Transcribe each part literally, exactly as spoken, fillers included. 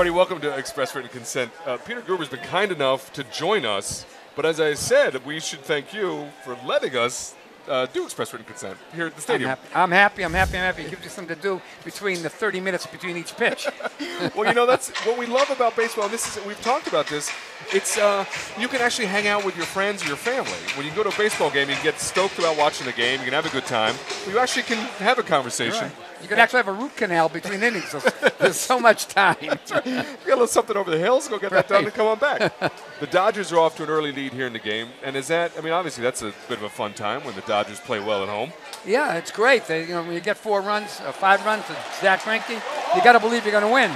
everybody. Welcome to Express Written Consent. Uh, Peter Guber's been kind enough to join us, but as I said, we should thank you for letting us uh, do Express Written Consent here at the stadium. I'm happy. I'm happy. I'm happy. It gives you something to do between the thirty minutes between each pitch. Well, you know, that's what we love about baseball. And this is, we've talked about this. It's uh, you can actually hang out with your friends or your family. When you go to a baseball game, you can get stoked about watching the game. You can have a good time. You actually can have a conversation. Right. You can actually have a root canal between innings. There's so much time. That's right. You got a little something over the hills. Go get right. that done and come on back. The Dodgers are off to an early lead here in the game. And is that? I mean, obviously that's a bit of a fun time when the Dodgers play well at home. Yeah, it's great. They, you know, when you get four runs, uh, five runs to Zack Greinke, you got to believe you're going to win.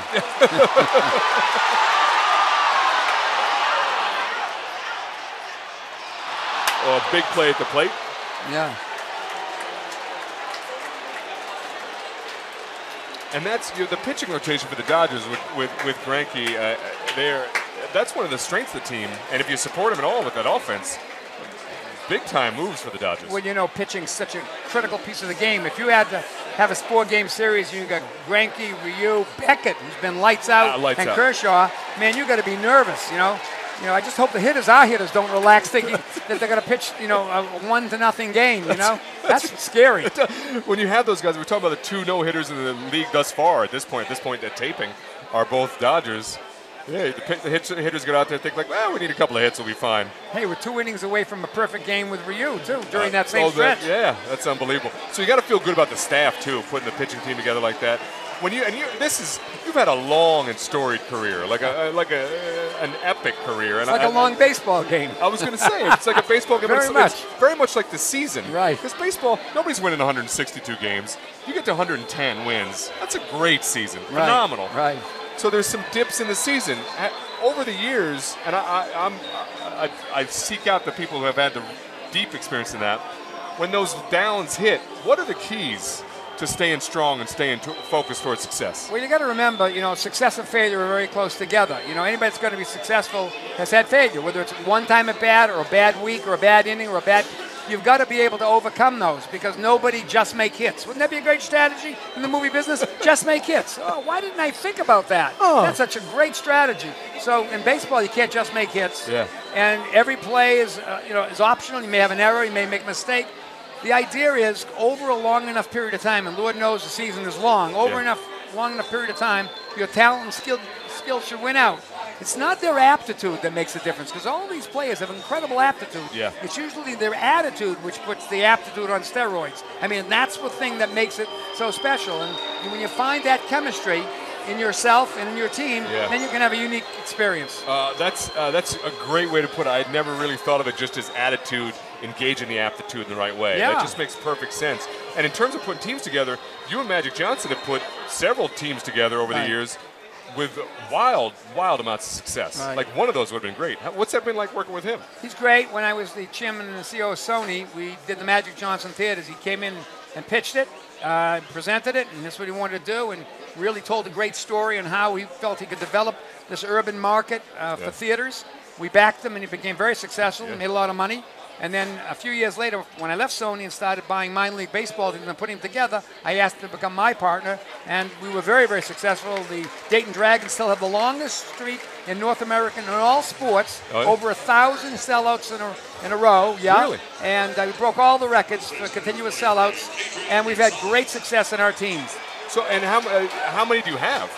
Well, a big play at the plate. Yeah. And that's you know, the pitching rotation for the Dodgers with with, with Greinke. Uh, there, that's one of the strengths of the team. And if you support him at all with that offense, big time moves for the Dodgers. Well, you know, pitching's such a critical piece of the game. If you had to have a four-game series, you got Greinke, Ryu, Beckett, who's been lights out, uh, lights and out. Kershaw. Man, you got to be nervous. You know. You know, I just hope the hitters, our hitters, don't relax thinking that they're going to pitch, you know, a one to nothing game, you know? That's, that's scary. When you have those guys, we're talking about the two no-hitters in the league thus far at this point. At this point, that taping are both Dodgers. Yeah, the, the hitters get out there and think, like, well, we need a couple of hits, we'll be fine. Hey, we're two innings away from a perfect game with Ryu, too, during uh, that same oh, stretch. That, yeah, that's unbelievable. So you got to feel good about the staff, too, putting the pitching team together like that. When you and you, this is you've had a long and storied career, like a like a an epic career. It's and like I, a long I, baseball game. I was going to say it's like a baseball game. Very but it's, much, it's very much like the season, right? Because baseball, nobody's winning one hundred sixty-two games. You get to one hundred ten wins. That's a great season, right. Phenomenal, right? So there's some dips in the season over the years, and I, I, I'm I, I seek out the people who have had the deep experience in that. When those downs hit, what are the keys to staying strong and staying focused towards success? Well, you got to remember, you know, success and failure are very close together. You know, anybody that's going to be successful has had failure, whether it's one time at bat or a bad week or a bad inning or a bad. You've got to be able to overcome those because nobody just make hits. Wouldn't that be a great strategy in the movie business? Just make hits. Oh, why didn't I think about that? Oh. That's such a great strategy. So in baseball, you can't just make hits. Yeah. And every play is, uh, you know, is optional. You may have an error. You may make a mistake. The idea is, over a long enough period of time, and Lord knows the season is long, over yeah. enough, long enough period of time, your talent and skill, skill should win out. It's not their aptitude that makes the difference, because all these players have incredible aptitude. Yeah. It's usually their attitude which puts the aptitude on steroids. I mean, that's the thing that makes it so special. And when you find that chemistry in yourself and in your team, yeah. then you can have a unique experience. Uh, that's uh, that's a great way to put it. I had never really thought of it just as attitude. Engage in the aptitude in the right way. Yeah. That just makes perfect sense. And in terms of putting teams together, you and Magic Johnson have put several teams together over right. the years with wild, wild amounts of success. Right. Like one of those would have been great. What's that been like working with him? He's great. When I was the chairman and the C E O of Sony, we did the Magic Johnson Theaters. He came in and pitched it, uh, presented it, and that's what he wanted to do, and really told a great story on how he felt he could develop this urban market uh, yeah. for theaters. We backed him, and he became very successful yeah. and made a lot of money. And then a few years later, when I left Sony and started buying minor league baseball teams and putting them together, I asked him to become my partner, and we were very, very successful. The Dayton Dragons still have the longest streak in North America in all sports, oh, yeah. over a thousand sellouts in a, in a row. Yeah, really? And uh, we broke all the records for continuous sellouts, and we've had great success in our teams. So, and how uh, how many do you have?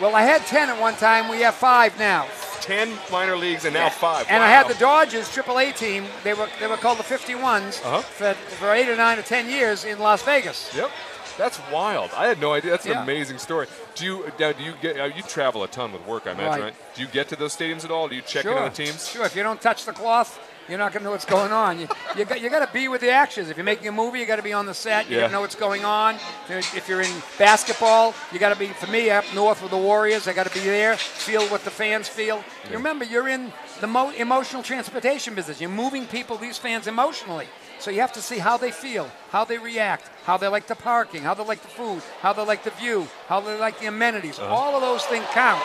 Well, I had ten at one time. We have five now. Ten minor leagues and now yeah. five. And wow. I had the Dodgers triple A team. They were they were called the fifty-ones uh-huh. for, for eight or nine or ten years in Las Vegas. Yep, that's wild. I had no idea. That's yeah. an amazing story. Do you now, do you get you travel a ton with work? I imagine. Right. Right? Do you get to those stadiums at all? Do you check sure. in on the teams? Sure. If you don't touch the cloth, you're not going to know what's going on. You, you got you got to be with the actions. If you're making a movie, you got to be on the set. You yeah. got to know what's going on. If you're in basketball, you got to be. For me, up north with the Warriors, I got to be there. Feel what the fans feel. Yeah. You remember, you're in the mo emotional transportation business. You're moving people, these fans, emotionally. So you have to see how they feel, how they react, how they like the parking, how they like the food, how they like the view, how they like the amenities. Uh-huh. All of those things count.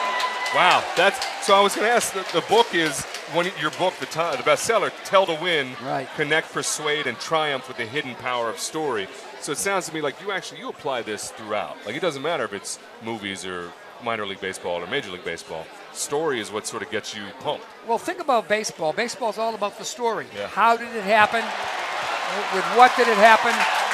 Wow, that's so. I was going to ask. The, the book is one. Your book, the, the bestseller, "Tell to Win," right. connect, persuade, and triumph with the hidden power of story. So it sounds to me like you actually you apply this throughout. Like it doesn't matter if it's movies or minor league baseball or major league baseball. Story is what sort of gets you pumped. Well, think about baseball. Baseball's all about the story. Yeah. How did it happen? With what did it happen?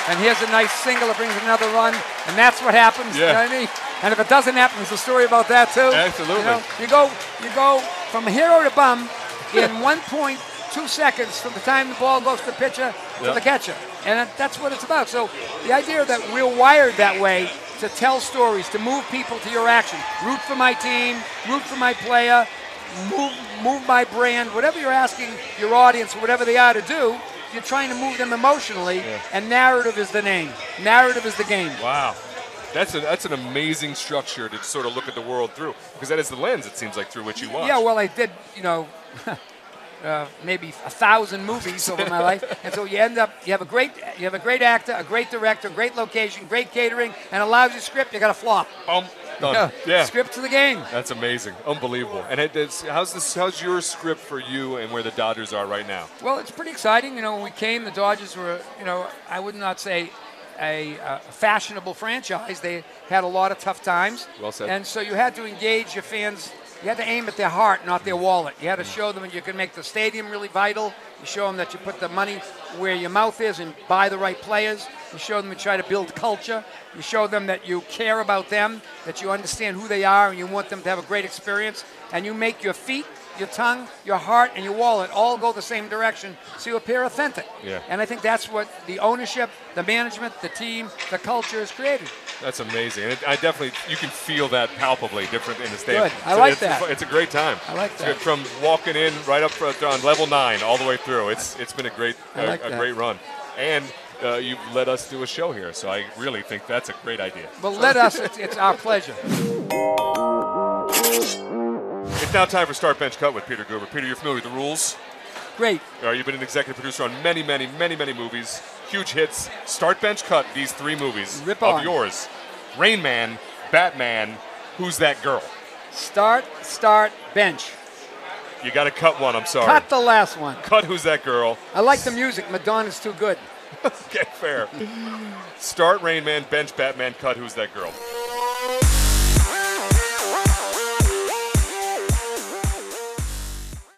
And here's a nice single that brings another run, and that's what happens. Yeah. You know what I mean? And if it doesn't happen, there's a story about that too. Absolutely. You know, you go, you go from hero to bum in one point two seconds from the time the ball goes to the pitcher to yep. the catcher, and that's what it's about. So the idea that we're wired that way to tell stories, to move people to your action, root for my team, root for my player, move, move my brand, whatever you're asking your audience, whatever they are to do, you're trying to move them emotionally, yeah. and narrative is the name. Narrative is the game. Wow. That's, a, that's an amazing structure to sort of look at the world through, because that is the lens, it seems like, through which you watch. Yeah, well, I did, you know, uh, maybe a thousand movies over my life, and so you end up, you have a great you have a great actor, a great director, a great location, great catering, and a lousy script, you got to flop. Um, done. You know, yeah. Script to the game. That's amazing. Unbelievable. And it, it's, how's, this, how's your script for you and where the Dodgers are right now? Well, it's pretty exciting. You know, when we came, the Dodgers were, you know, I would not say... A, a fashionable franchise. They had a lot of tough times. Well said. And so you had to engage your fans. You had to aim at their heart, not their wallet. You had to show them, and you can make the stadium really vital. You show them that you put the money where your mouth is and buy the right players. You show them you try to build culture. You show them that you care about them, that you understand who they are, and you want them to have a great experience. And you make your feet, your tongue, your heart, and your wallet all go the same direction, so you appear authentic. Yeah. And I think that's what the ownership, the management, the team, the culture has created. That's amazing. And it, I definitely, you can feel that palpably different in the stadium. Good. I so like it's, that. It's a great time. I like that. It's from walking in right up on level nine all the way through. It's it's been a great a, like a great run. And uh, you've let us do a show here, so I really think that's a great idea. Well, let us. It's, it's our pleasure. It's now time for Start Bench Cut with Peter Guber. Peter, you're familiar with the rules? Great. All right, you've been an executive producer on many, many, many, many movies. Huge hits. Start Bench Cut, these three movies Rip of on. yours. Rain Man, Batman, Who's That Girl? Start, start, bench. You got to cut one, I'm sorry. Cut the last one. Cut Who's That Girl. I like the music. Madonna's too good. Okay, fair. Start Rain Man, bench Batman, cut Who's That Girl?